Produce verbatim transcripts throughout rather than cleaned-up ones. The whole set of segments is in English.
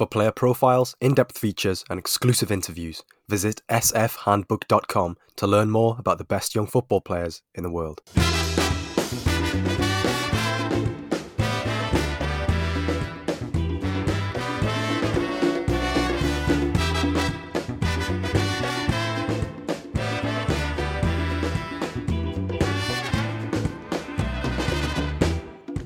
For player profiles, in-depth features, and exclusive interviews, visit s f handbook dot com to learn more about the best young football players in the world.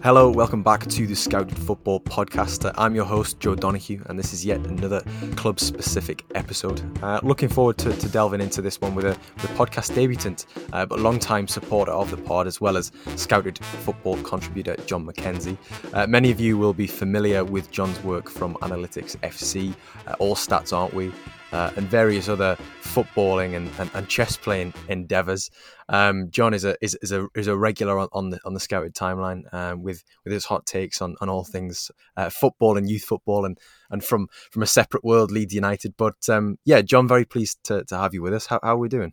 Hello, welcome back to the Scouted Football Podcast. I'm your host, Joe Donoghue, and this is yet another club-specific episode. Uh, looking forward to, to delving into this one with a, with a podcast debutant, uh, but long-time supporter of the pod, as well as Scouted Football contributor Jon Mackenzie. Uh, many of you will be familiar with Jon's work from Analytics F C, uh, All Stats, aren't we? Uh, and various other footballing and, and, and chess playing endeavours. Um, Jon is a is, is a is a regular on, on the on the Scouted timeline uh, with with his hot takes on on all things uh, football and youth football and and from from a separate world, Leeds United. But um, yeah, Jon, very pleased to, to have you with us. How, how are we doing?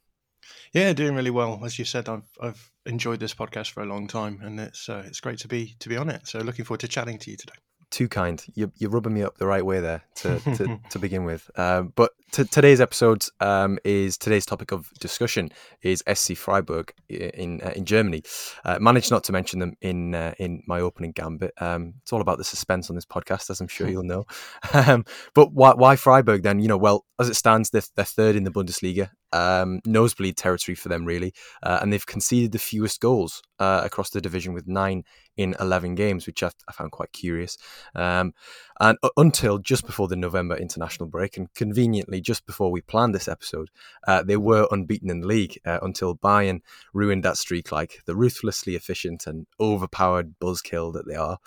Yeah, doing really well. As you said, I've I've enjoyed this podcast for a long time, and it's uh, it's great to be to be on it. So looking forward to chatting to you today. Too kind. You're, you're rubbing me up the right way there to to, to begin with. Um, but t- today's episode um, is today's topic of discussion is S C Freiburg in uh, in Germany. Uh, managed not to mention them in uh, in my opening gambit. Um, it's all about the suspense on this podcast, as I'm sure you'll know. Um, but why, why Freiburg then? You know, well, as it stands, they're, they're third in the Bundesliga. Um, nosebleed territory for them, really. Uh, and they've conceded the fewest goals uh, across the division with nine in eleven games, which I, I found quite curious. Um, and uh, until just before the November international break, and conveniently just before we planned this episode, uh, they were unbeaten in the league uh, until Bayern ruined that streak like the ruthlessly efficient and overpowered buzzkill that they are.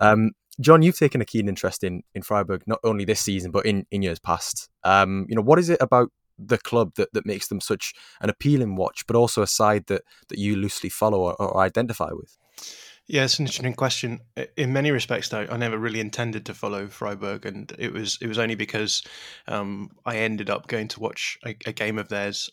Um, Jon, you've taken a keen interest in, in Freiburg, not only this season, but in, in years past. Um, you know, what is it about the club that, that makes them such an appealing watch, but also a side that, that you loosely follow or, or identify with? Yeah, it's an interesting question. In many respects, though, I never really intended to follow Freiburg, and it was it was only because um, I ended up going to watch a, a game of theirs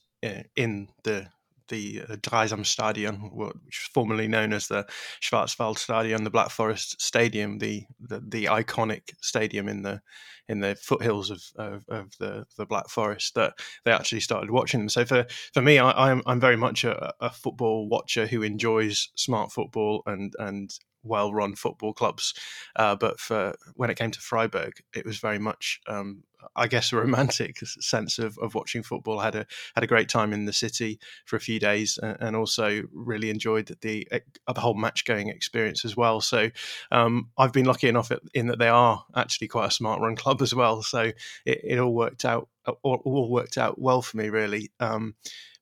in the the Dreisam Stadion, which was formerly known as the Schwarzwald Stadion, the Black Forest Stadium, the, the, the iconic stadium in the in the foothills of of, of the, the Black Forest, that they actually started watching them. So for, for me, I, I'm I'm very much a, a football watcher who enjoys smart football and and well-run football clubs. Uh, but for when it came to Freiburg, it was very much, um, I guess, a romantic sense of, of watching football. I had a had a great time in the city for a few days, and, and also really enjoyed the uh, the whole match-going experience as well. So um, I've been lucky enough in that they are actually quite a smart-run club as well. So it, it all worked out all, all worked out well for me, really. Um,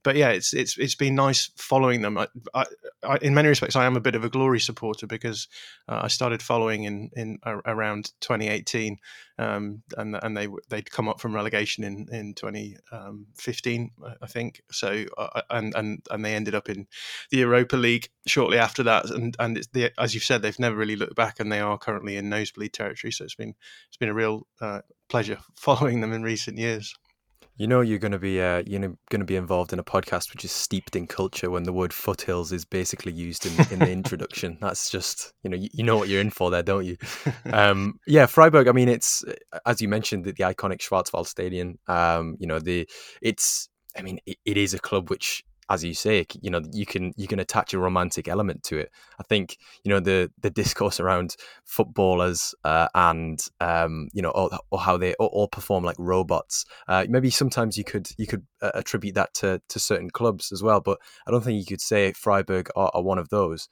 But yeah, it's it's it's been nice following them. I, I, I, in many respects, I am a bit of a glory supporter because uh, I started following in in uh, around twenty eighteen, um, and and they they'd come up from relegation in in twenty fifteen, I think. So uh, and and and they ended up in the Europa League shortly after that. And and it's the, as you've said, they've never really looked back, and they are currently in nosebleed territory. So it's been it's been a real uh, pleasure following them in recent years. You know you're going to be uh, you know going to be involved in a podcast which is steeped in culture when the word foothills is basically used in, in the introduction. That's just you know you, you know what you're in for there, don't you? Um, yeah, Freiburg. I mean, it's as you mentioned the, the iconic Schwarzwald Stadion. Um, you know the it's. I mean, it, it is a club which, as you say, you know, you can you can attach a romantic element to it. I think you know the the discourse around footballers uh, and um, you know, or, or how they all, all perform like robots. Uh, maybe sometimes you could you could uh, attribute that to to certain clubs as well, but I don't think you could say Freiburg are, are one of those.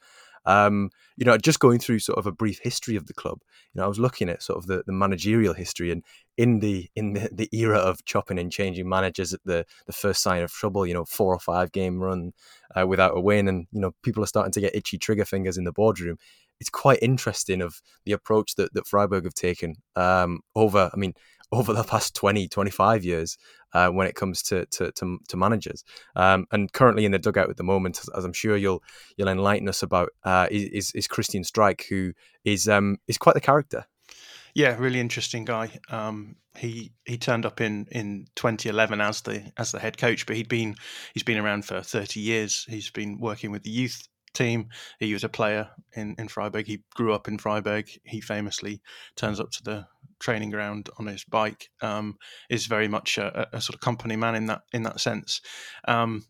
Um, you know, just going through sort of a brief history of the club, you know, I was looking at sort of the, the managerial history, and in the in the, the era of chopping and changing managers at the, the first sign of trouble, you know, four or five game run uh, without a win, and, you know, people are starting to get itchy trigger fingers in the boardroom. It's quite interesting of the approach that, that Freiburg have taken um, over, I mean, over the past twenty, twenty-five years uh, when it comes to to, to, to managers. Um, and currently in the dugout at the moment, as, as I'm sure you'll you'll enlighten us about, uh, is is Christian Streich, who is um, is quite the character. Yeah, really interesting guy. Um, he he turned up in, in twenty eleven as the as the head coach, but he'd been he's been around for thirty years. He's been working with the youth team. He was a player in, in Freiburg. He grew up in Freiburg. He famously turns up to the training ground on his bike. Um, is very much a, a sort of company man in that in that sense. Um,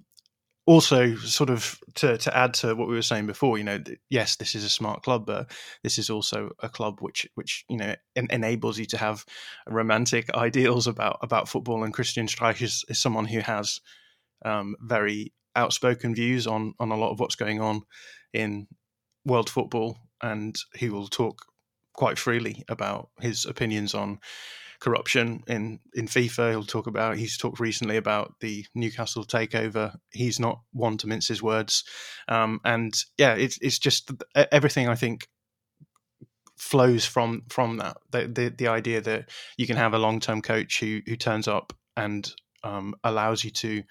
also, sort of to, to add to what we were saying before, you know, yes, this is a smart club, but this is also a club which, which you know, en- enables you to have romantic ideals about about football. And Christian Streich is, is someone who has um, very outspoken views on on a lot of what's going on in world football, and he will talk quite freely about his opinions on corruption in, in FIFA. He'll talk about, he's talked recently about the Newcastle takeover. He's not one to mince his words. Um, and yeah, it's it's just everything, I think, flows from from that. The, the, the idea that you can have a long-term coach who, who turns up and um, allows you to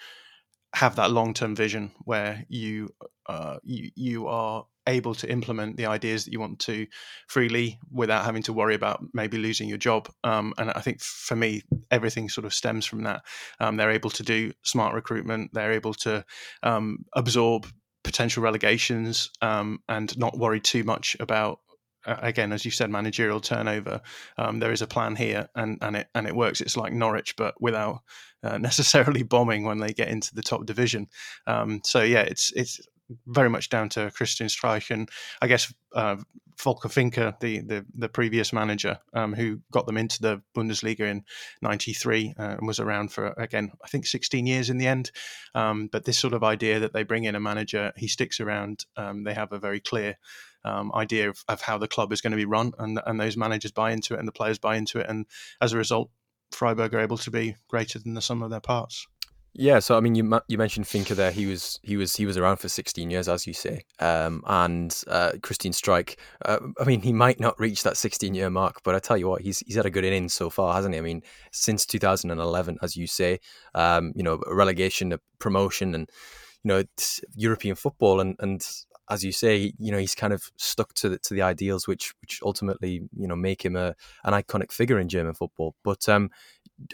have that long-term vision where you, uh, you you are able to implement the ideas that you want to freely without having to worry about maybe losing your job. Um, and I think for me, everything sort of stems from that. Um, they're able to do smart recruitment. They're able to um, absorb potential relegations um, and not worry too much about, again, as you said, managerial turnover. Um, there is a plan here, and, and it and it works. It's like Norwich, but without uh, necessarily bombing when they get into the top division. Um, so yeah, it's it's very much down to Christian Streich, and I guess uh, Volker Finke, the, the the previous manager, um, who got them into the Bundesliga in ninety-three uh, and was around for, again, I think sixteen years in the end. Um, but this sort of idea that they bring in a manager, he sticks around. Um, they have a very clear Um, idea of, of how the club is going to be run, and and those managers buy into it and the players buy into it, and as a result Freiburg are able to be greater than the sum of their parts. Yeah, so I mean, you you mentioned Finke there. He was he was he was around for sixteen years, as you say. Um, and uh, Christian Streich. Uh, I mean, he might not reach that sixteen-year mark, but I tell you what, he's he's had a good innings so far, hasn't he? I mean, since two thousand eleven, as you say, um, you know, a relegation, a promotion, and you know, it's European football, and and. As you say, you know, he's kind of stuck to the, to the ideals, which which ultimately, you know, make him a an iconic figure in German football. But um,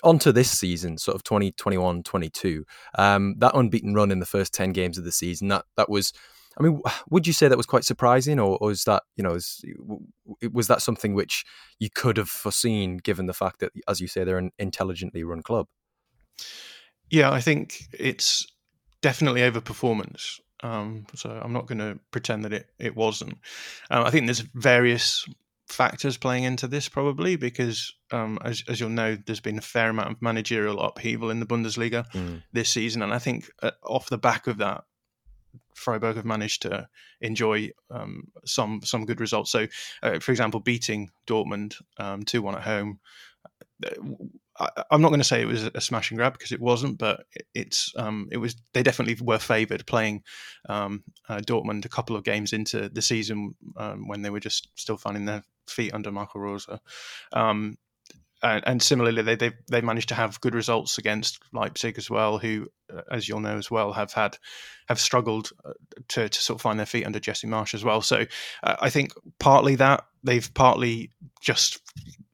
on to this season, sort of twenty twenty-one twenty-two, um, that unbeaten run in the first ten games of the season, that that was, I mean, would you say that was quite surprising, or, or is that, you know, is, was that something which you could have foreseen, given the fact that, as you say, they're an intelligently run club? Yeah, I think it's definitely overperformance. Um, so I'm not going to pretend that it, it wasn't. Um, I think there's various factors playing into this probably because, um, as, as you'll know, there's been a fair amount of managerial upheaval in the Bundesliga mm. this season. And I think uh, off the back of that, Freiburg have managed to enjoy um, some some good results. So, uh, for example, beating Dortmund um, two one at home. I'm not going to say it was a smash and grab because it wasn't, but it's um, it was. They definitely were favoured playing um, uh, Dortmund a couple of games into the season um, when they were just still finding their feet under Marco Rose. Um, and, and similarly, they, they they managed to have good results against Leipzig as well, who, as you'll know as well, have had have struggled to, to sort of find their feet under Jesse Marsch as well. So uh, I think partly that they've partly just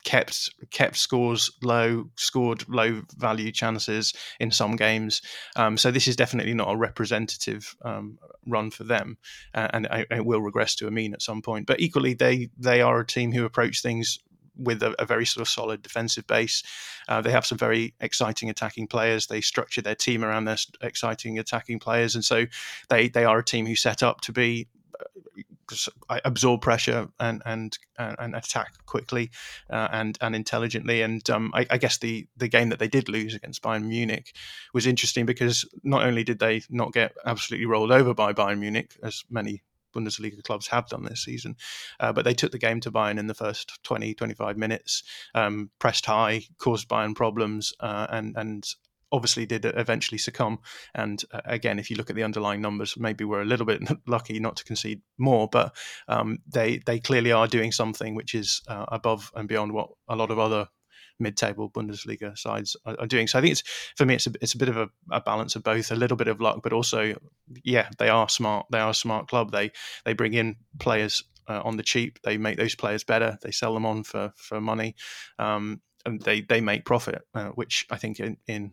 kept kept scores low, scored low value chances in some games. Um, so this is definitely not a representative um, run for them, uh, and it, it will regress to a mean at some point. But equally, they they are a team who approach things with a, a very sort of solid defensive base. Uh, they have some very exciting attacking players. They structure their team around their exciting attacking players, and so they they are a team who set up to be uh, absorb pressure and and and attack quickly uh, and and intelligently. And um, I, I guess the the game that they did lose against Bayern Munich was interesting because not only did they not get absolutely rolled over by Bayern Munich, as many Bundesliga clubs have done this season, uh, but they took the game to Bayern in the first twenty, twenty-five minutes, um, pressed high, caused Bayern problems, uh, and and obviously did eventually succumb. And again, if you look at the underlying numbers, maybe we're a little bit lucky not to concede more, but um, they, they clearly are doing something which is uh, above and beyond what a lot of other mid-table Bundesliga sides are, are doing. So I think it's, for me, it's a, it's a bit of a, a balance of both, a little bit of luck, but also, yeah, they are smart. They are a smart club. They, they bring in players uh, on the cheap. They make those players better. They sell them on for, for money. Um, and they, they make profit, uh, which I think in, in,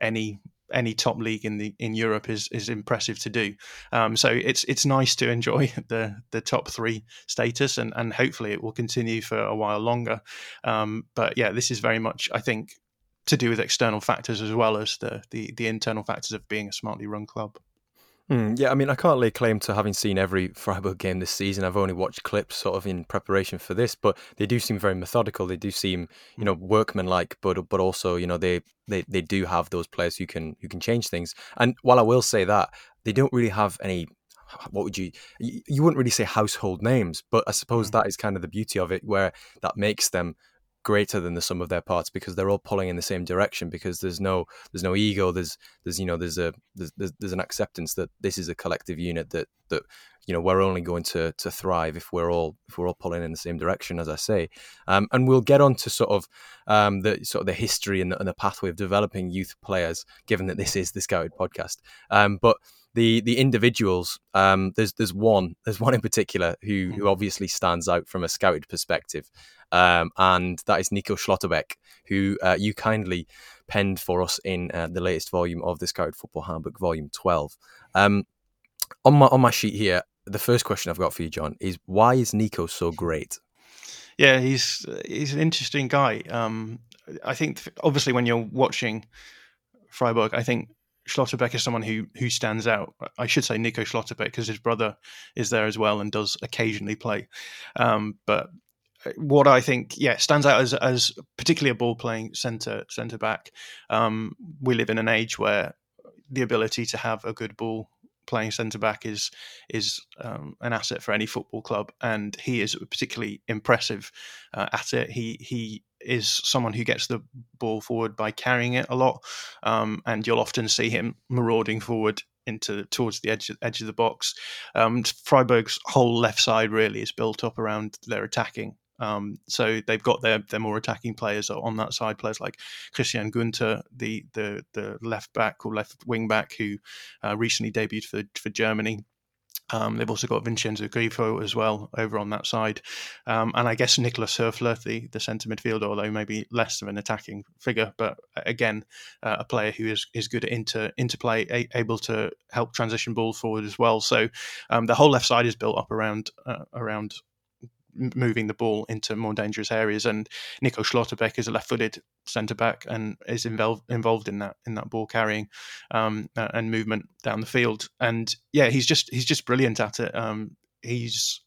any any top league in the in Europe is is impressive to do. Um, so it's it's nice to enjoy the the top three status, and and hopefully it will continue for a while longer. Um, but yeah, this is very much, I think, to do with external factors as well as the the, the internal factors of being a smartly run club. Mm, yeah, I mean, I can't lay claim to having seen every Freiburg game this season. I've only watched clips sort of in preparation for this, but they do seem very methodical. They do seem, you know, workmanlike, but but also, you know, they, they, they do have those players who can who can change things. And while I will say that, they don't really have any, what would you, you wouldn't really say household names, but I suppose that is kind of the beauty of it, where that makes them greater than the sum of their parts, because they're all pulling in the same direction, because there's no there's no ego, there's there's you know there's a there's there's an acceptance that this is a collective unit that that you know we're only going to to thrive if we're all if we're all pulling in the same direction, as I say. Um, and we'll get on to sort of um, the sort of the history and the, and the pathway of developing youth players, given that this is the Scouted podcast. Um, but the the individuals, um, there's there's one there's one in particular who who obviously stands out from a Scouted perspective. Um, and that is Nico Schlotterbeck, who uh, you kindly penned for us in uh, the latest volume of the Scouted Football Handbook, Volume twelve. Um, on my on my sheet here, the first question I've got for you, John, is why is Nico so great? Yeah, he's he's an interesting guy. Um, I think obviously when you're watching Freiburg, I think Schlotterbeck is someone who who stands out. I should say Nico Schlotterbeck because his brother is there as well and does occasionally play, um, but. What I think, yeah, stands out as as particularly a ball playing centre centre back. Um, we live in an age where the ability to have a good ball playing centre back is is um, an asset for any football club, and he is particularly impressive uh, at it. He he is someone who gets the ball forward by carrying it a lot, um, and you'll often see him marauding forward into towards the edge edge of the box. Um, Freiburg's whole left side really is built up around their attacking. Um, so they've got their, their more attacking players on that side, players like Christian Günter, the the the left back or left wing back who uh, recently debuted for for Germany. Um, they've also got Vincenzo Grifo as well over on that side. Um, and I guess Niklas Höfler, the, the centre midfielder, although maybe less of an attacking figure, but again, uh, a player who is, is good at inter, interplay, a, able to help transition ball forward as well. So um, the whole left side is built up around uh, around. moving the ball into more dangerous areas, and Nico Schlotterbeck is a left-footed centre-back and is involved involved in that in that ball carrying um, and movement down the field. And yeah, he's just he's just brilliant at it. Um, he's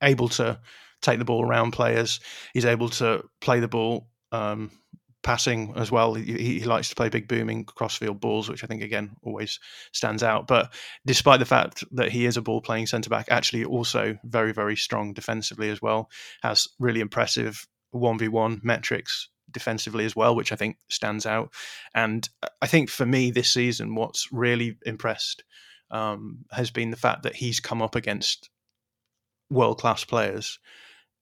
able to take the ball around players. He's able to play the ball um, passing as well. He, he likes to play big booming crossfield balls, which I think again always stands out. But despite the fact that he is a ball playing centre back, actually also very very strong defensively as well. Has really impressive one v one metrics defensively as well, which I think stands out. And I think for me this season, what's really impressed um, has been the fact that he's come up against world class players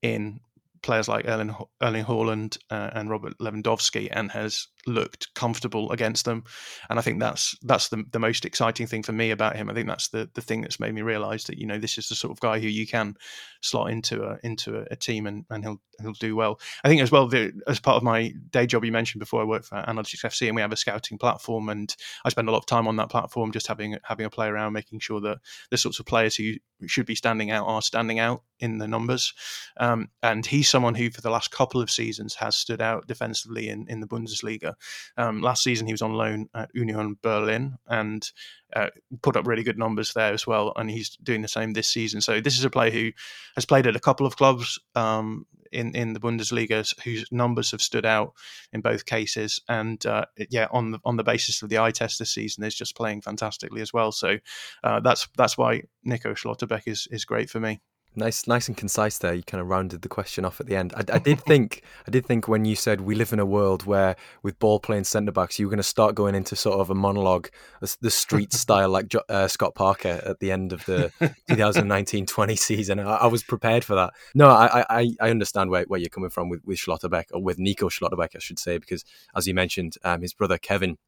in. Players like Erling, Erling Haaland uh, and Robert Lewandowski, and has looked comfortable against them, and I think that's that's the the most exciting thing for me about him. I think that's the the thing that's made me realise that you know this is the sort of guy who you can slot into a into a, a team and, and he'll he'll do well. I think as well the, as part of my day job, you mentioned before, I work for Analytics F C, and we have a scouting platform, and I spend a lot of time on that platform, just having having a play around, making sure that the sorts of players who should be standing out are standing out in the numbers, um, and he's someone who for the last couple of seasons has stood out defensively in, in the Bundesliga. Um, last season he was on loan at Union Berlin and uh, put up really good numbers there as well, and he's doing the same this season. So this is a player who has played at a couple of clubs um, in, in the Bundesliga whose numbers have stood out in both cases, and uh, yeah on the, on the basis of the eye test this season is just playing fantastically as well. So uh, that's that's why Nico Schlotterbeck is, is great for me. Nice, nice and concise there. You kind of rounded the question off at the end. I, I did think, I did think when you said we live in a world where with ball playing centre backs, you were going to start going into sort of a monologue, the street style like uh, Scott Parker at the end of the twenty nineteen twenty season. I, I was prepared for that. No, I, I, I understand where, where you're coming from with with Schlotterbeck, or with Nico Schlotterbeck, I should say, because as you mentioned, um, his brother Kevin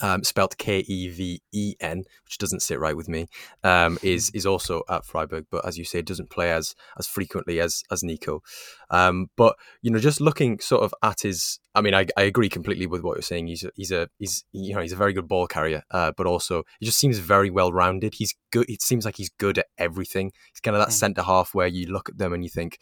um, spelled K E V E N, which doesn't sit right with me, um, is is also at Freiburg, but as you say, doesn't play as as frequently as as Nico. Um, but you know, just looking sort of at his, I mean, I, I agree completely with what you're saying. He's a, he's a he's you know he's a very good ball carrier, uh, but also he just seems very well rounded. He's good. It seems like he's good at everything. He's kind of that yeah. centre half where you look at them and you think,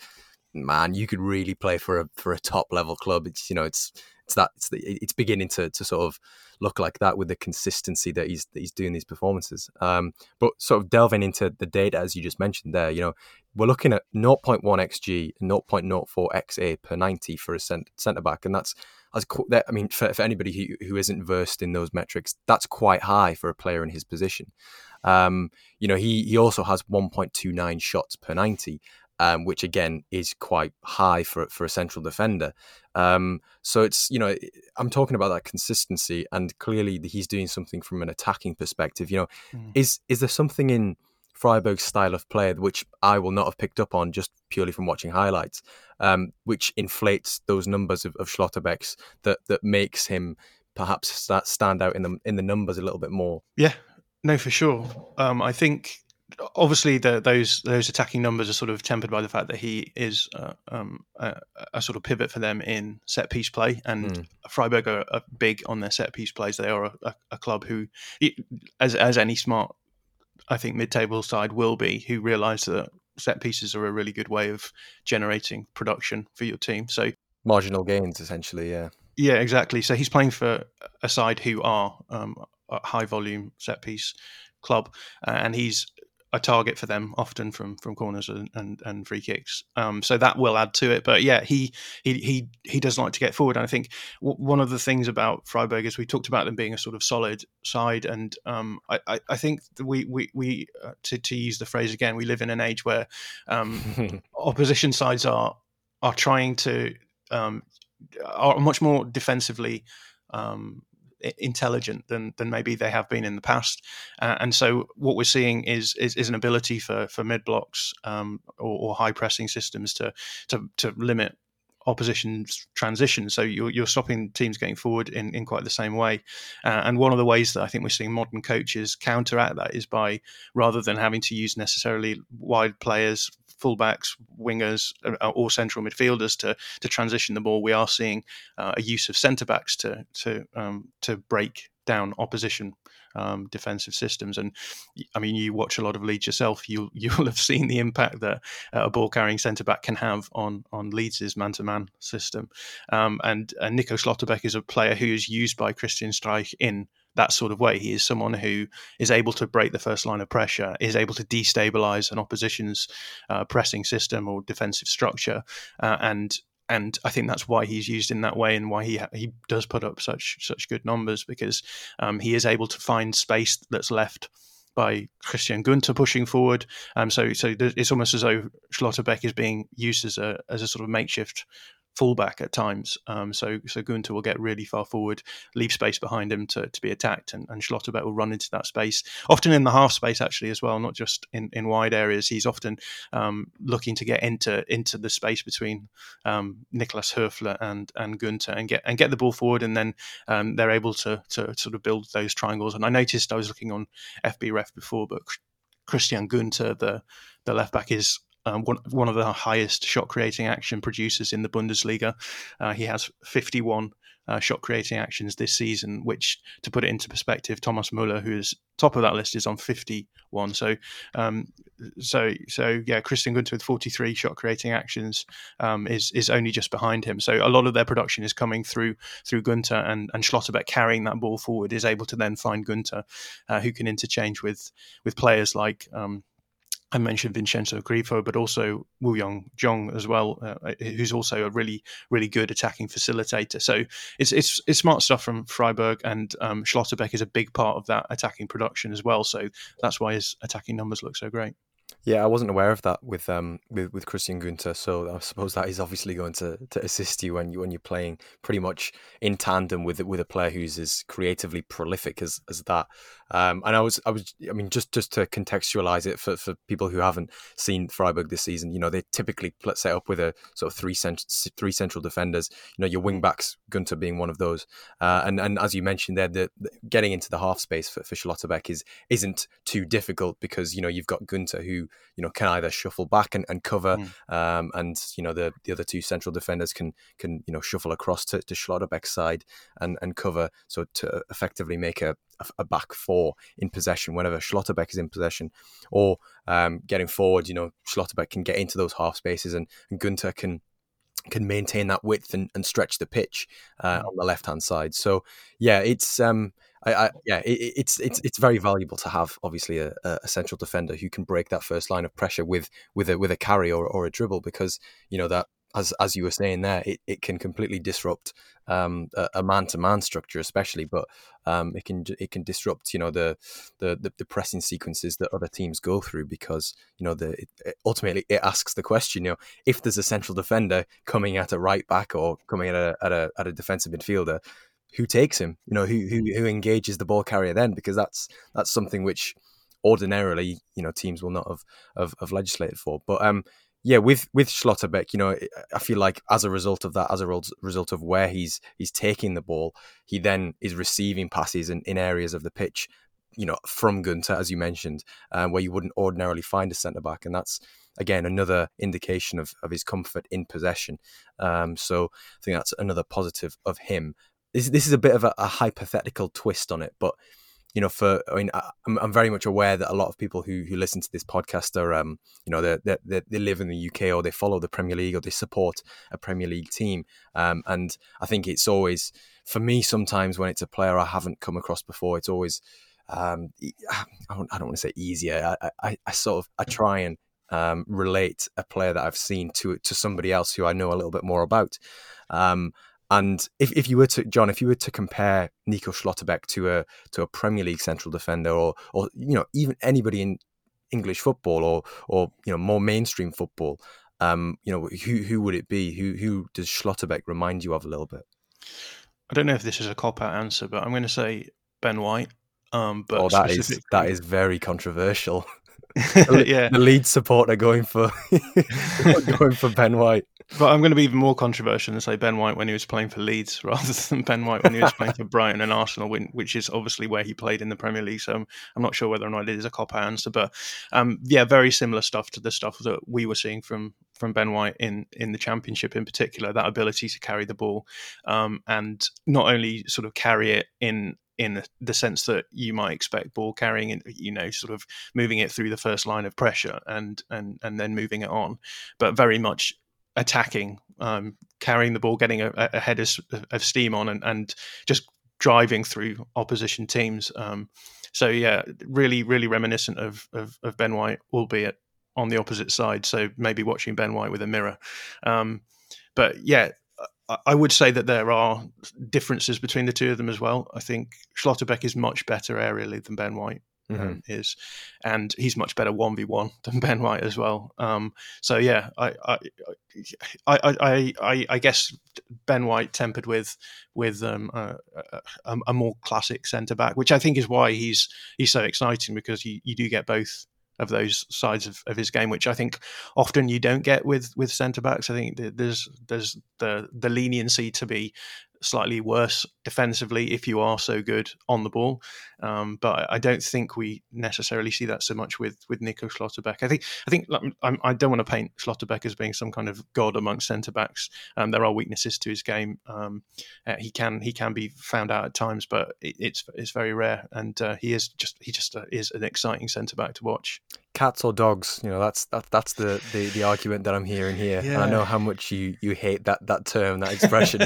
man, you could really play for a for a top level club. It's, you know, it's it's that it's the, it's beginning to to sort of look like that with the consistency that he's that he's doing these performances. Um, but sort of delving into the data as you just mentioned there, you know, we're looking at zero point one xG and zero point zero four xA per ninety for a centre back, and that's as I mean for, for anybody who who isn't versed in those metrics, that's quite high for a player in his position. Um, you know, he he also has one point two nine shots per ninety. Um, which again is quite high for for a central defender. Um, so it's, you know, I'm talking about that consistency, and clearly he's doing something from an attacking perspective. You know, mm. is is there something in Freiburg's style of play, which I will not have picked up on just purely from watching highlights, um, which inflates those numbers of, of Schlotterbeck's that that makes him perhaps stand out in the in the numbers a little bit more? Yeah, no, for sure. Um, I think. Obviously, the, those those attacking numbers are sort of tempered by the fact that he is uh, um, a, a sort of pivot for them in set piece play, and mm. Freiburg are, are big on their set piece plays. They are a, a club who, as as any smart, I think, mid table side will be, who realise that set pieces are a really good way of generating production for your team. So marginal gains, essentially, yeah, yeah, exactly. So he's playing for a side who are um, a high volume set piece club, uh, and he's a target for them often from from corners and, and, and free kicks. Um, so that will add to it. But yeah, he he he he does like to get forward. And I think w- one of the things about Freiburg is we talked about them being a sort of solid side. And um, I, I, I think we, we, we uh, to, to use the phrase again, we live in an age where um, opposition sides are, are trying to, um, are much more defensively um intelligent than than maybe they have been in the past, uh, and so what we're seeing is is, is an ability for for mid blocks um, or, or high pressing systems to to to limit opposition's transition. So you're you're stopping teams going forward in, in quite the same way. Uh, and one of the ways that I think we're seeing modern coaches counteract that is by, rather than having to use necessarily wide players, fullbacks, wingers, or central midfielders to to transition the ball, we are seeing uh, a use of centre backs to to um, to break down opposition um, defensive systems. And I mean, you watch a lot of Leeds yourself. You you will have seen the impact that a ball carrying centre back can have on on Leeds's man to man system. Um, and, and Nico Schlotterbeck is a player who is used by Christian Streich in that sort of way. He is someone who is able to break the first line of pressure, is able to destabilize an opposition's uh, pressing system or defensive structure, uh, and and I think that's why he's used in that way, and why he ha- he does put up such such good numbers, because um, he is able to find space that's left by Christian Günter pushing forward. Um, so so it's almost as though Schlotterbeck is being used as a as a sort of makeshift fullback at times, um, so so Günter will get really far forward, leave space behind him to, to be attacked, and, and Schlotterbeck will run into that space, often in the half space actually as well, not just in, in wide areas. He's often um, looking to get into into the space between um, Niklas Höfler and and Günter and get and get the ball forward, and then um, they're able to to sort of build those triangles. And I noticed, I was looking on F B Ref before, but Christian Günter, the the left back, is Um, one, one of the highest shot-creating action producers in the Bundesliga. Uh, he has fifty-one uh, shot-creating actions this season, which, to put it into perspective, Thomas Müller, who is top of that list, is on fifty-one. So, um, so, so yeah, Christian Günter with forty-three shot-creating actions um, is is only just behind him. So a lot of their production is coming through through Günter, and, and Schlotterbeck carrying that ball forward is able to then find Günter, uh, who can interchange with with players like, Um, I mentioned Vincenzo Grifo, but also Woo Young-jung as well, uh, who's also a really, really good attacking facilitator. So it's it's, it's smart stuff from Freiburg, and um, Schlotterbeck is a big part of that attacking production as well. So that's why his attacking numbers look so great. Yeah, I wasn't aware of that with um with, with Christian Günter. So I suppose that is obviously going to, to assist you when you when you're playing pretty much in tandem with with a player who's as creatively prolific as as that. Um, and I was, I was, I mean, just, just to contextualize it for, for people who haven't seen Freiburg this season, you know, they typically set up with a sort of three cent- three central defenders, you know, your wing backs, Günter being one of those. Uh, and, and as you mentioned there, the, the getting into the half space for, for Schlotterbeck is, isn't too difficult because, you know, you've got Günter who, you know, can either shuffle back and, and cover, mm. um, and, you know, the, the other two central defenders can, can, you know, shuffle across to, to Schlotterbeck's side and, and cover. So to effectively make a, a back four in possession whenever Schlotterbeck is in possession, or um, getting forward, you know, Schlotterbeck can get into those half spaces and, and Günter can can maintain that width and, and stretch the pitch uh, on the left hand side. So yeah, it's um, I, I, yeah, it, it's it's it's very valuable to have obviously a, a central defender who can break that first line of pressure with with a with a carry or, or a dribble, because you know that. As as you were saying there, it, it can completely disrupt um, a, a man-to-man structure, especially. But um, it can it can disrupt, you know, the the the pressing sequences that other teams go through, because you know the it, ultimately it asks the question, you know, if there's a central defender coming at a right back or coming at a at a at a defensive midfielder, who takes him? You know, who who who engages the ball carrier then? Because that's that's something which ordinarily, you know, teams will not have have, have legislated for. But um. Yeah, with with Schlotterbeck, you know, I feel like as a result of that, as a result of where he's he's taking the ball, he then is receiving passes in, in areas of the pitch, you know, from Günter, as you mentioned, uh, where you wouldn't ordinarily find a centre-back. And that's, again, another indication of, of his comfort in possession. Um, so I think that's another positive of him. This, this is a bit of a, a hypothetical twist on it, but... You know, for I mean, I, I'm, I'm very much aware that a lot of people who who listen to this podcast are, um, you know, they they they live in the U K or they follow the Premier League or they support a Premier League team, um, and I think it's always for me sometimes when it's a player I haven't come across before, it's always, um, I don't I don't want to say easier. I, I I sort of I try and um relate a player that I've seen to to somebody else who I know a little bit more about, um. And if, if you were to, John, if you were to compare Nico Schlotterbeck to a to a Premier League central defender, or or you know even anybody in English football, or or you know more mainstream football, um, you know who who would it be? Who who does Schlotterbeck remind you of a little bit? I don't know if this is a cop out answer, but I'm going to say Ben White. Um, but oh, that specifically... is that is very controversial. the, yeah. the Leeds supporter going for going for Ben White. But I'm going to be even more controversial and say Ben White when he was playing for Leeds rather than Ben White when he was playing for Brighton and Arsenal, which is obviously where he played in the Premier League. So I'm, I'm not sure whether or not it is a cop-out answer. But um, yeah, very similar stuff to the stuff that we were seeing from from Ben White in, in the Championship in particular, that ability to carry the ball, um, and not only sort of carry it in in the sense that you might expect ball carrying and, you know, sort of moving it through the first line of pressure and and and then moving it on, but very much attacking, um, carrying the ball, getting a, a head of, of steam on and, and just driving through opposition teams. Um, so, yeah, really, really reminiscent of, of, of Ben White, albeit on the opposite side. So maybe watching Ben White with a mirror. Um, but, yeah, I would say that there are differences between the two of them as well. I think Schlotterbeck is much better aerially than Ben White. Mm-hmm. Is, and he's much better one v one than Ben White as well. Um, so yeah, I I, I I I I guess Ben White tempered with with um, uh, a, a more classic centre back, which I think is why he's he's so exciting, because you, you do get both of those sides of, of his game, which I think often you don't get with with centre backs. I think there's there's the the leniency to be slightly worse defensively if you are so good on the ball, um, but I don't think we necessarily see that so much with with Nico Schlotterbeck. I think I think I'm, I don't want to paint Schlotterbeck as being some kind of god amongst centre backs. Um, there are weaknesses to his game. Um, uh, he can he can be found out at times, but it, it's it's very rare. And uh, he is just he just uh, is an exciting centre back to watch. Cats or dogs, you know, that's that, that's the, the, the argument that I'm hearing here. Yeah. And I know how much you, you hate that that term, that expression.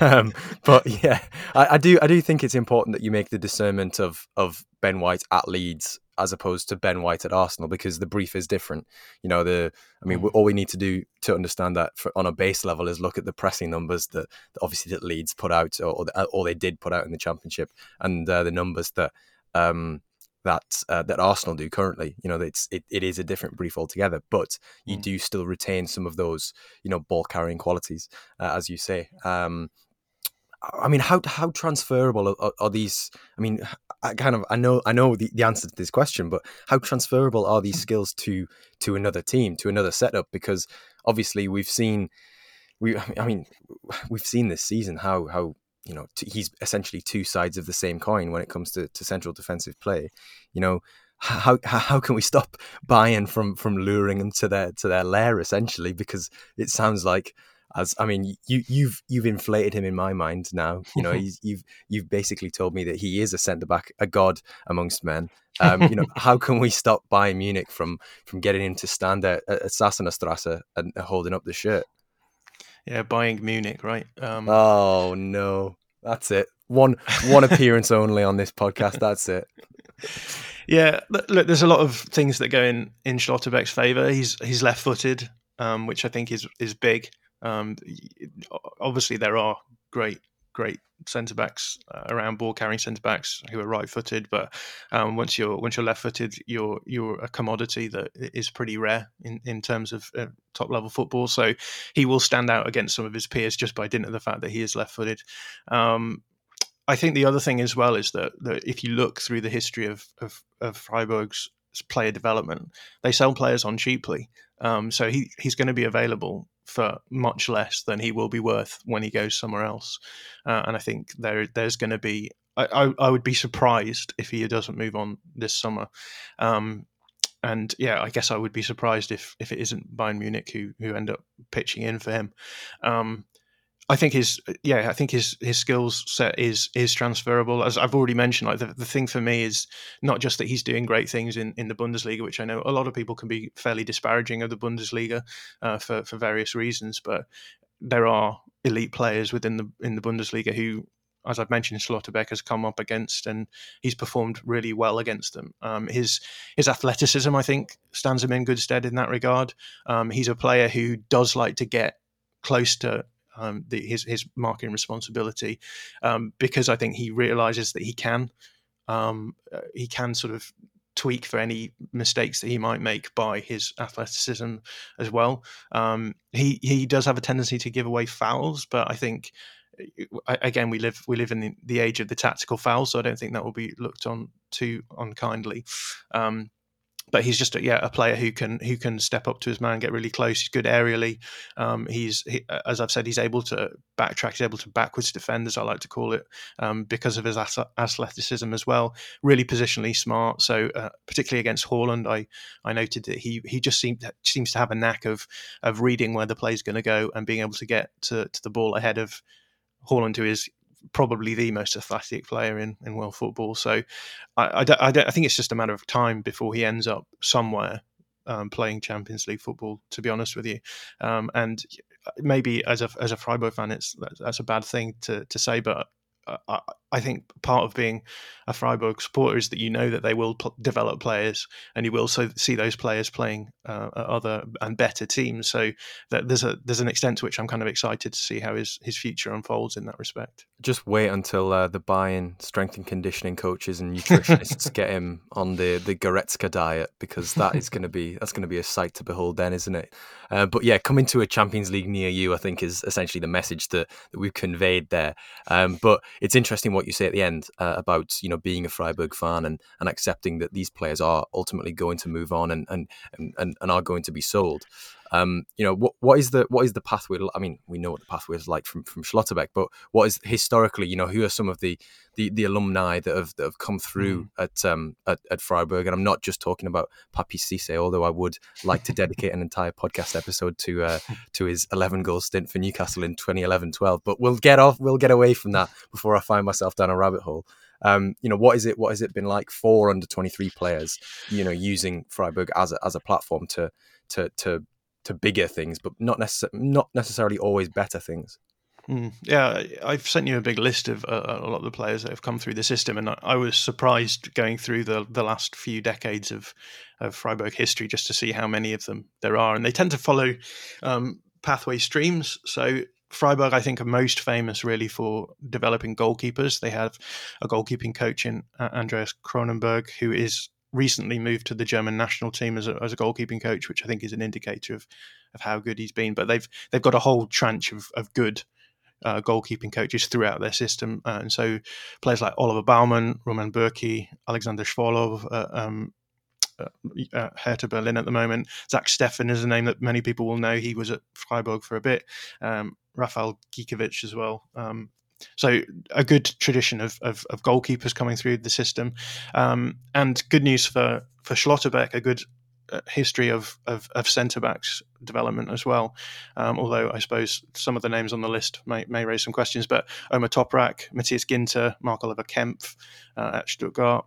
um, but yeah, I, I do I do think it's important that you make the discernment of of Ben White at Leeds as opposed to Ben White at Arsenal, because the brief is different. You know, the I mean, all we need to do to understand that for, on a base level is look at the pressing numbers that, that obviously that Leeds put out, or, or they did put out in the Championship, and uh, the numbers that. Um, that uh, that Arsenal do currently. You know, it's it, it is a different brief altogether, but you mm. do still retain some of those, you know, ball carrying qualities, uh, as you say. Um, I mean, how how transferable are, are these? I mean, I kind of I know I know the, the answer to this question, but how transferable are these skills to to another team, to another setup? Because obviously we've seen we I mean we've seen this season how how you know t- he's essentially two sides of the same coin when it comes to, to central defensive play. You know, how how can we stop Bayern from from luring them to their to their lair essentially? Because it sounds like. As I mean, you, you've you've inflated him in my mind now. You know, he's, you've you've basically told me that he is a centre back, a god amongst men. Um, you know, how can we stop Bayern Munich from from getting him to stand out at, at Sassenerstrasse and holding up the shirt? Yeah, Bayern Munich, right? Um... Oh no, that's it. One one appearance only on this podcast. That's it. Yeah, look, there's a lot of things that go in in Schlotterbeck's favour. He's he's left footed, um, which I think is is big. Um, obviously, there are great, great centre backs uh, around, ball carrying centre backs who are right footed. But um, once you're once you're left footed, you're you're a commodity that is pretty rare in, in terms of uh, top level football. So he will stand out against some of his peers just by dint of the fact that he is left footed. Um, I think the other thing as well is that, that if you look through the history of, of, of Freiburg's player development, they sell players on cheaply. Um, so he, he's going to be available for much less than he will be worth when he goes somewhere else. Uh, and I think there there's going to be... I, I, I would be surprised if he doesn't move on this summer. Um, and yeah, I guess I would be surprised if if it isn't Bayern Munich who who end up pitching in for him. Um, I think his yeah, I think his his skills set is is transferable. As I've already mentioned, like the, the thing for me is not just that he's doing great things in, in the Bundesliga, which I know a lot of people can be fairly disparaging of the Bundesliga uh, for for various reasons, but there are elite players within the in the Bundesliga who, as I've mentioned, Schlotterbeck has come up against, and he's performed really well against them. Um, his his athleticism, I think, stands him in good stead in that regard. Um, he's a player who does like to get close to Um, the, his his marking responsibility, um, because I think he realises that he can um, uh, he can sort of tweak for any mistakes that he might make by his athleticism as well. Um, he he does have a tendency to give away fouls, but I think again we live we live in the, the age of the tactical foul, so I don't think that will be looked on too unkindly. Um, But he's just a, yeah a player who can who can step up to his man, get really close. He's good aerially. Um, he's he, as I've said, he's able to backtrack. He's able to backwards defend, as I like to call it, um, because of his athleticism as well. Really positionally smart. So uh, particularly against Haaland, I, I noted that he he just seemed seems to have a knack of of reading where the play's going to go and being able to get to, to the ball ahead of Haaland, who is probably the most athletic player in, in world football. So I, I, don't, I, don't, I think it's just a matter of time before he ends up somewhere um, playing Champions League football, to be honest with you. Um, and maybe as a, as a Freiburg fan, it's that's a bad thing to, to say, but I, I think part of being a Freiburg supporter is that you know that they will p- develop players, and you will so see those players playing uh, other and better teams. So that there's a there's an extent to which I'm kind of excited to see how his, his future unfolds in that respect. Just wait until uh, the Bayern strength and conditioning coaches and nutritionists get him on the the Goretzka diet, because that is going to be that's going to be a sight to behold then, isn't it? Uh, but yeah, coming to a Champions League near you, I think, is essentially the message that, that we've conveyed there. Um, but it's interesting what you say at the end uh, about, you know, being a Freiburg fan and, and accepting that these players are ultimately going to move on and and, and, and are going to be sold. Um, you know, what what is the what is the pathway? I mean, we know what the pathway is like from, from Schlotterbeck, but what is historically, you know, who are some of the the, the alumni that have that have come through mm. at um at, at Freiburg? And I'm not just talking about Papi Cisse, although I would like to dedicate an entire podcast episode to uh, to his eleven goal stint for Newcastle in twenty eleven twelve. But we'll get off we'll get away from that before I find myself down a rabbit hole. Um, you know, what is it what has it been like for under twenty-three players, you know, using Freiburg as a, as a platform to to to to bigger things, but not necess- not necessarily always better things. Mm, yeah, I've sent you a big list of uh, a lot of the players that have come through the system, and I, I was surprised going through the the last few decades of, of Freiburg history just to see how many of them there are, and they tend to follow um, pathway streams. So Freiburg, I think, are most famous really for developing goalkeepers. They have a goalkeeping coach in uh, Andreas Kronenberg, who is recently moved to the German national team as a, as a goalkeeping coach, which I think is an indicator of, of how good he's been. But they've they've got a whole tranche of, of good uh, goalkeeping coaches throughout their system. Uh, and so players like Oliver Baumann, Roman Bürki, Alexander Schwolov, uh, um, Uh, uh, Hertha Berlin at the moment. Zach Steffen is a name that many people will know. He was at Freiburg for a bit. Um, Rafael Gikiewicz as well. Um, so a good tradition of, of, of goalkeepers coming through the system. Um, and good news for, for Schlotterbeck, a good uh, history of, of, of centre-backs development as well. Um, although I suppose some of the names on the list may, may raise some questions, but Omar Toprak, Matthias Ginter, Marc-Oliver Kempf uh, at Stuttgart,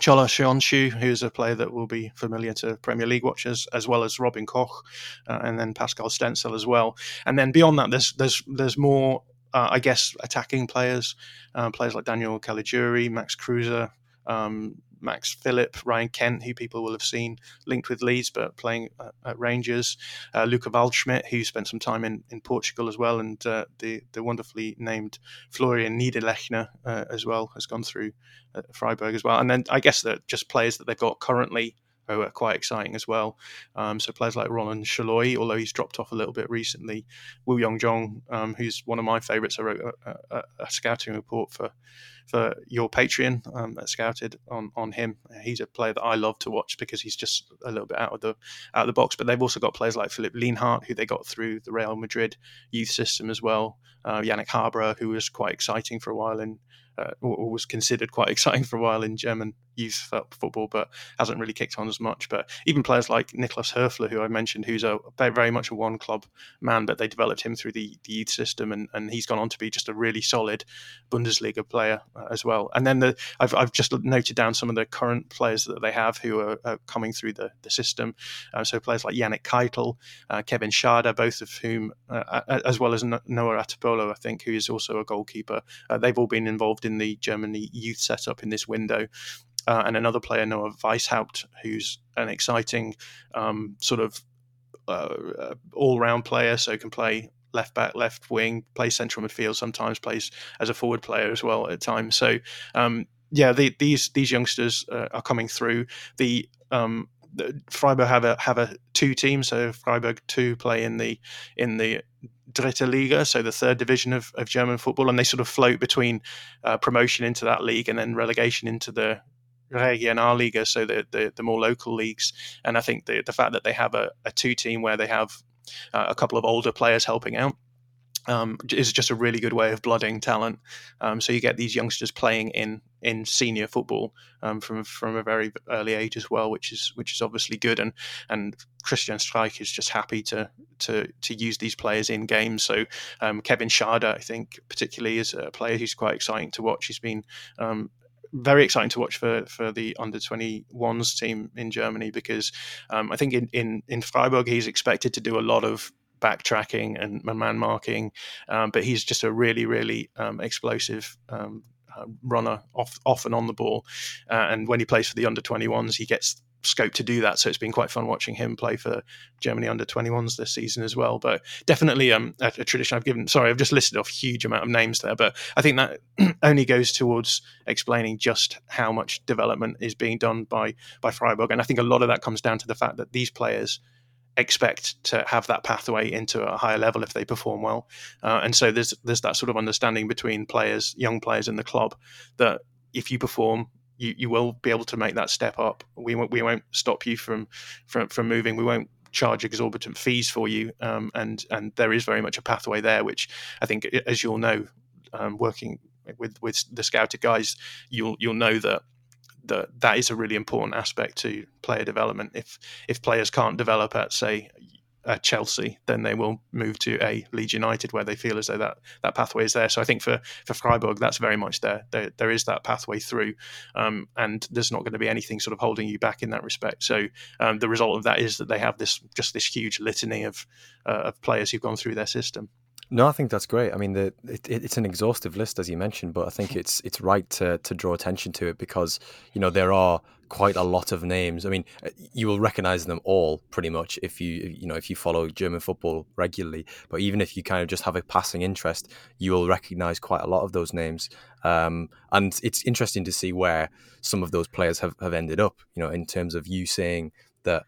Chola Shionshu, who's a player that will be familiar to Premier League watchers, as well as Robin Koch, uh, and then Pascal Stenzel as well. And then beyond that, there's there's there's more, uh, I guess, attacking players, uh, players like Daniel Caligiuri, Max Kruse, um, Max Philipp, Ryan Kent, who people will have seen linked with Leeds but playing uh, at Rangers, uh, Luca Waldschmidt, who spent some time in, in Portugal as well, and uh, the, the wonderfully named Florian Niederlechner uh, as well has gone through uh, Freiburg as well. And then I guess that just players that they've got currently who are quite exciting as well. Um, so players like Roland Challoy, although he's dropped off a little bit recently, Woo Young-jung, um, who's one of my favourites. I wrote a, a, a scouting report for for your Patreon um, that scouted on, on him. He's a player that I love to watch because he's just a little bit out of the out of the box. But they've also got players like Philipp Lienhardt, who they got through the Real Madrid youth system as well. Uh, Yannick Haber, who was quite exciting for a while in Uh, or was considered quite exciting for a while in German youth football, but hasn't really kicked on as much. But even players like Niklas Höfler, who I mentioned, who's a very much a one-club man, but they developed him through the, the youth system, and, and he's gone on to be just a really solid Bundesliga player uh, as well. And then the, I've I've just noted down some of the current players that they have who are, are coming through the, the system. Uh, so players like Yannick Keitel, uh, Kevin Schader, both of whom, uh, as well as Noah Atapolo, I think, who is also a goalkeeper. Uh, they've all been involved in in the Germany youth setup in this window. Uh, and another player, Noah Weishaupt, who's an exciting um, sort of uh, all-round player, so can play left back, left wing, play central midfield, sometimes plays as a forward player as well at times. So, um, yeah, the, these these youngsters uh, are coming through. The um, Freiburg have a have a two teams, so Freiburg two play in the in the Dritte Liga, so the third division of, of German football, and they sort of float between uh, promotion into that league and then relegation into the Regionalliga, so the, the, the more local leagues. And I think the, the fact that they have a, a two team where they have uh, a couple of older players helping out um, is just a really good way of blooding talent. Um, so you get these youngsters playing in in senior football um, from from a very early age as well, which is which is obviously good. And and Christian Streich is just happy to to to use these players in games. So um, Kevin Schader, I think, particularly is a player who's quite exciting to watch. He's been um, very exciting to watch for, for the under twenty-ones team in Germany because um, I think in, in, in Freiburg he's expected to do a lot of backtracking and man marking, um, but he's just a really, really um, explosive um Uh, runner off off and on the ball, uh, and when he plays for the under twenty-ones he gets scope to do that, so it's been quite fun watching him play for Germany under twenty-ones this season as well. But definitely um a, a tradition I've given sorry I've just listed off huge amount of names there, but I think that only goes towards explaining just how much development is being done by by Freiburg, and I think a lot of that comes down to the fact that these players expect to have that pathway into a higher level if they perform well, uh, and so there's there's that sort of understanding between players, young players in the club, that if you perform, you, you will be able to make that step up. We won't we won't stop you from from from moving. We won't charge exorbitant fees for you, um, and and there is very much a pathway there, which I think, as you'll know, um, working with with the scouted guys, you'll you'll know that. That that is a really important aspect to player development. If if players can't develop at, say, at Chelsea, then they will move to a Leeds United where they feel as though that, that pathway is there. So I think for, for Freiburg, that's very much there. There, there is that pathway through, um, and there's not going to be anything sort of holding you back in that respect. So um, the result of that is that they have this just this huge litany of uh, of players who've gone through their system. No, I think that's great. I mean, the, it, it's an exhaustive list, as you mentioned, but I think it's it's right to to draw attention to it because, you know, there are quite a lot of names. I mean, you will recognise them all pretty much if you, you know, if you follow German football regularly. But even if you kind of just have a passing interest, you will recognise quite a lot of those names. Um, and it's interesting to see where some of those players have, have ended up, you know, in terms of you saying that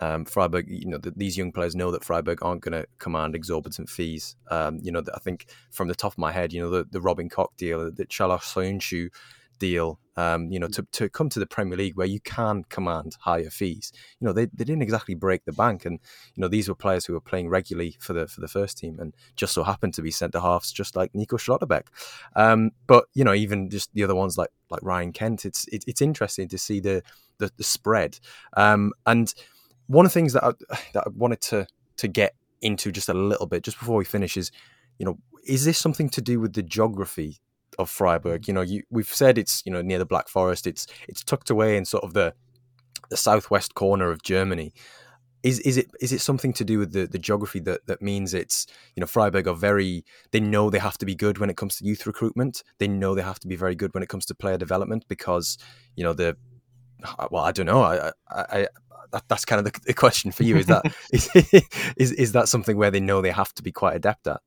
um, Freiburg, you know, the, these young players know that Freiburg aren't going to command exorbitant fees. Um, you know, I think from the top of my head, you know, the, the Robin Koch deal, the Charles Soyuncu deal, um, you know, to, to come to the Premier League where you can command higher fees. You know, they, they didn't exactly break the bank. And, you know, these were players who were playing regularly for the for the first team and just so happened to be centre-halves, just like Nico Schlotterbeck. Um, but, you know, even just the other ones like like Ryan Kent, it's it, it's interesting to see the, the, the spread. Um, and one of the things that I, that I wanted to to get into just a little bit, just before we finish, is, you know, is this something to do with the geography of Freiburg? You know, you, we've said it's, you know, near the Black Forest. It's it's tucked away in sort of the the southwest corner of Germany. Is is it is it something to do with the, the geography that, that means it's, you know, Freiburg are very, they know they have to be good when it comes to youth recruitment. They know they have to be very good when it comes to player development because, you know, the, well, I don't know. I I, I that's kind of the, the question for you. Is that is, is is that something where they know they have to be quite adept at?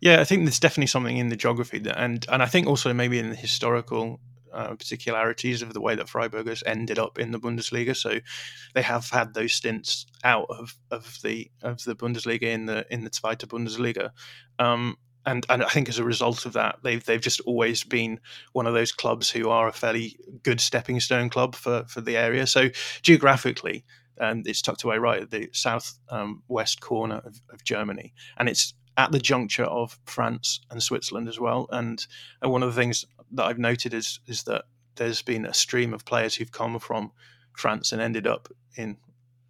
Yeah, I think there's definitely something in the geography that, and and I think also maybe in the historical uh, particularities of the way that Freiburg has ended up in the Bundesliga. So they have had those stints out of, of the of the Bundesliga in the in the Zweite Bundesliga, um, and and I think as a result of that, they've they've just always been one of those clubs who are a fairly good stepping stone club for for the area. So geographically, um, it's tucked away right at the south um, west corner of, of Germany, and it's at the juncture of France and Switzerland as well. And one of the things that I've noted is is that there's been a stream of players who've come from France and ended up in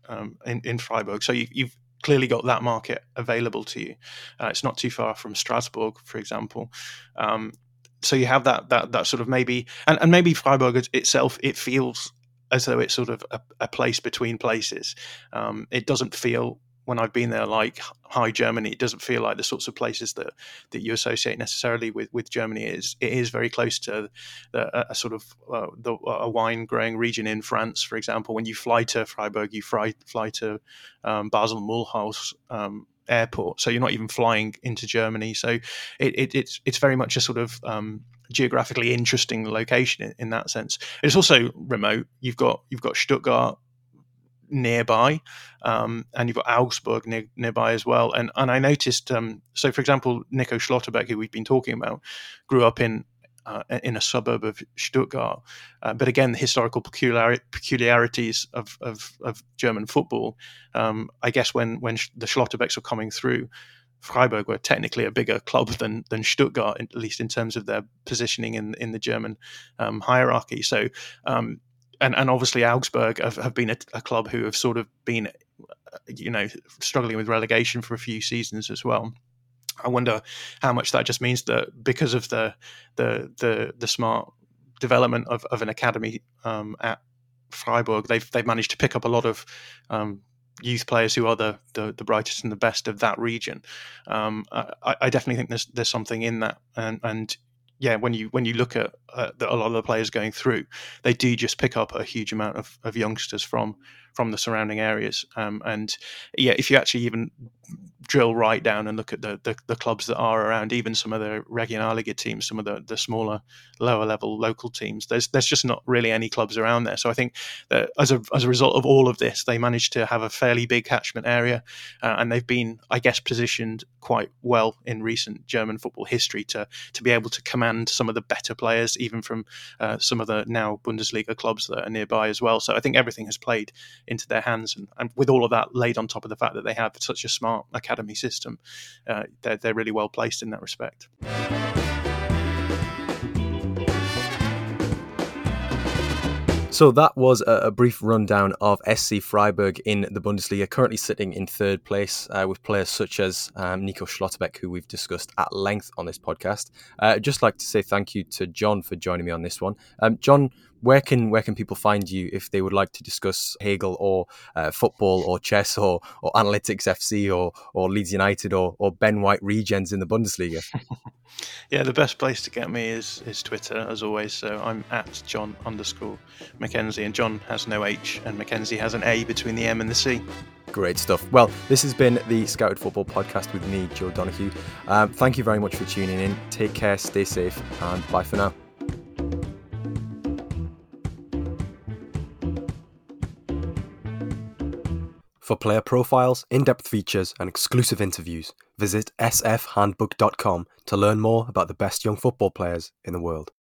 um, in, in Freiburg. So you, you've clearly got that market available to you. Uh, it's not too far from Strasbourg, for example. Um, so you have that that that sort of maybe, and, and maybe Freiburg itself, it feels as though it's sort of a, a place between places. Um, it doesn't feel, when I've been there, like high Germany, it doesn't feel like the sorts of places that, that you associate necessarily with, with Germany. It is, it is very close to the, a, a sort of uh, the, a wine-growing region in France, for example. When you fly to Freiburg, you fly, fly to um, Basel-Mulhouse um, airport, so you're not even flying into Germany. So it, it, it's it's very much a sort of um, geographically interesting location in, in that sense. It's also remote. You've got you've got Stuttgart nearby, um, and you've got Augsburg near, nearby as well. And and I noticed, um, so for example, Nico Schlotterbeck, who we've been talking about, grew up in uh, in a suburb of Stuttgart. Uh, but again, the historical peculiar, peculiarities of, of, of German football, um, I guess when, when the Schlotterbecks were coming through, Freiburg were technically a bigger club than than Stuttgart, at least in terms of their positioning in, in the German um, hierarchy. So, um, And, and obviously Augsburg have, have been a, a club who have sort of been, you know, struggling with relegation for a few seasons as well. I wonder how much that just means that because of the the the, the smart development of, of an academy um, at Freiburg, they've they've managed to pick up a lot of um, youth players who are the, the the brightest and the best of that region. Um, I, I definitely think there's there's something in that, and and. Yeah, when you when you look at uh, the, a lot of the players going through, they do just pick up a huge amount of, of youngsters from from the surrounding areas. Um, and yeah, if you actually even drill right down and look at the, the, the clubs that are around, even some of the Regionalliga teams, some of the, the smaller, lower level local teams, there's there's just not really any clubs around there. So I think that as a as a result of all of this, they managed to have a fairly big catchment area, uh, and they've been, I guess, positioned quite well in recent German football history to to be able to command some of the better players, even from uh, some of the now Bundesliga clubs that are nearby as well. So I think everything has played into their hands, and, and with all of that laid on top of the fact that they have such a smart academy system, uh, they're, they're really well placed in that respect. So that was a brief rundown of S C Freiburg in the Bundesliga, currently sitting in third place uh, with players such as um, Nico Schlotterbeck, who we've discussed at length on this podcast. Uh, I'd just like to say thank you to John for joining me on this one. Um, John, where can where can people find you if they would like to discuss Hegel or uh, football or chess or or Analytics F C or or Leeds United or or Ben White regens in the Bundesliga? Yeah, the best place to get me is is Twitter, as always. So I'm at John underscore Mackenzie, and John has no H and Mackenzie has an A between the M and the C. Great stuff. Well, this has been the Scouted Football Podcast with me, Joe Donoghue. Um, thank you very much for tuning in. Take care, stay safe, and bye for now. For player profiles, in-depth features, and exclusive interviews, visit s f handbook dot com to learn more about the best young football players in the world.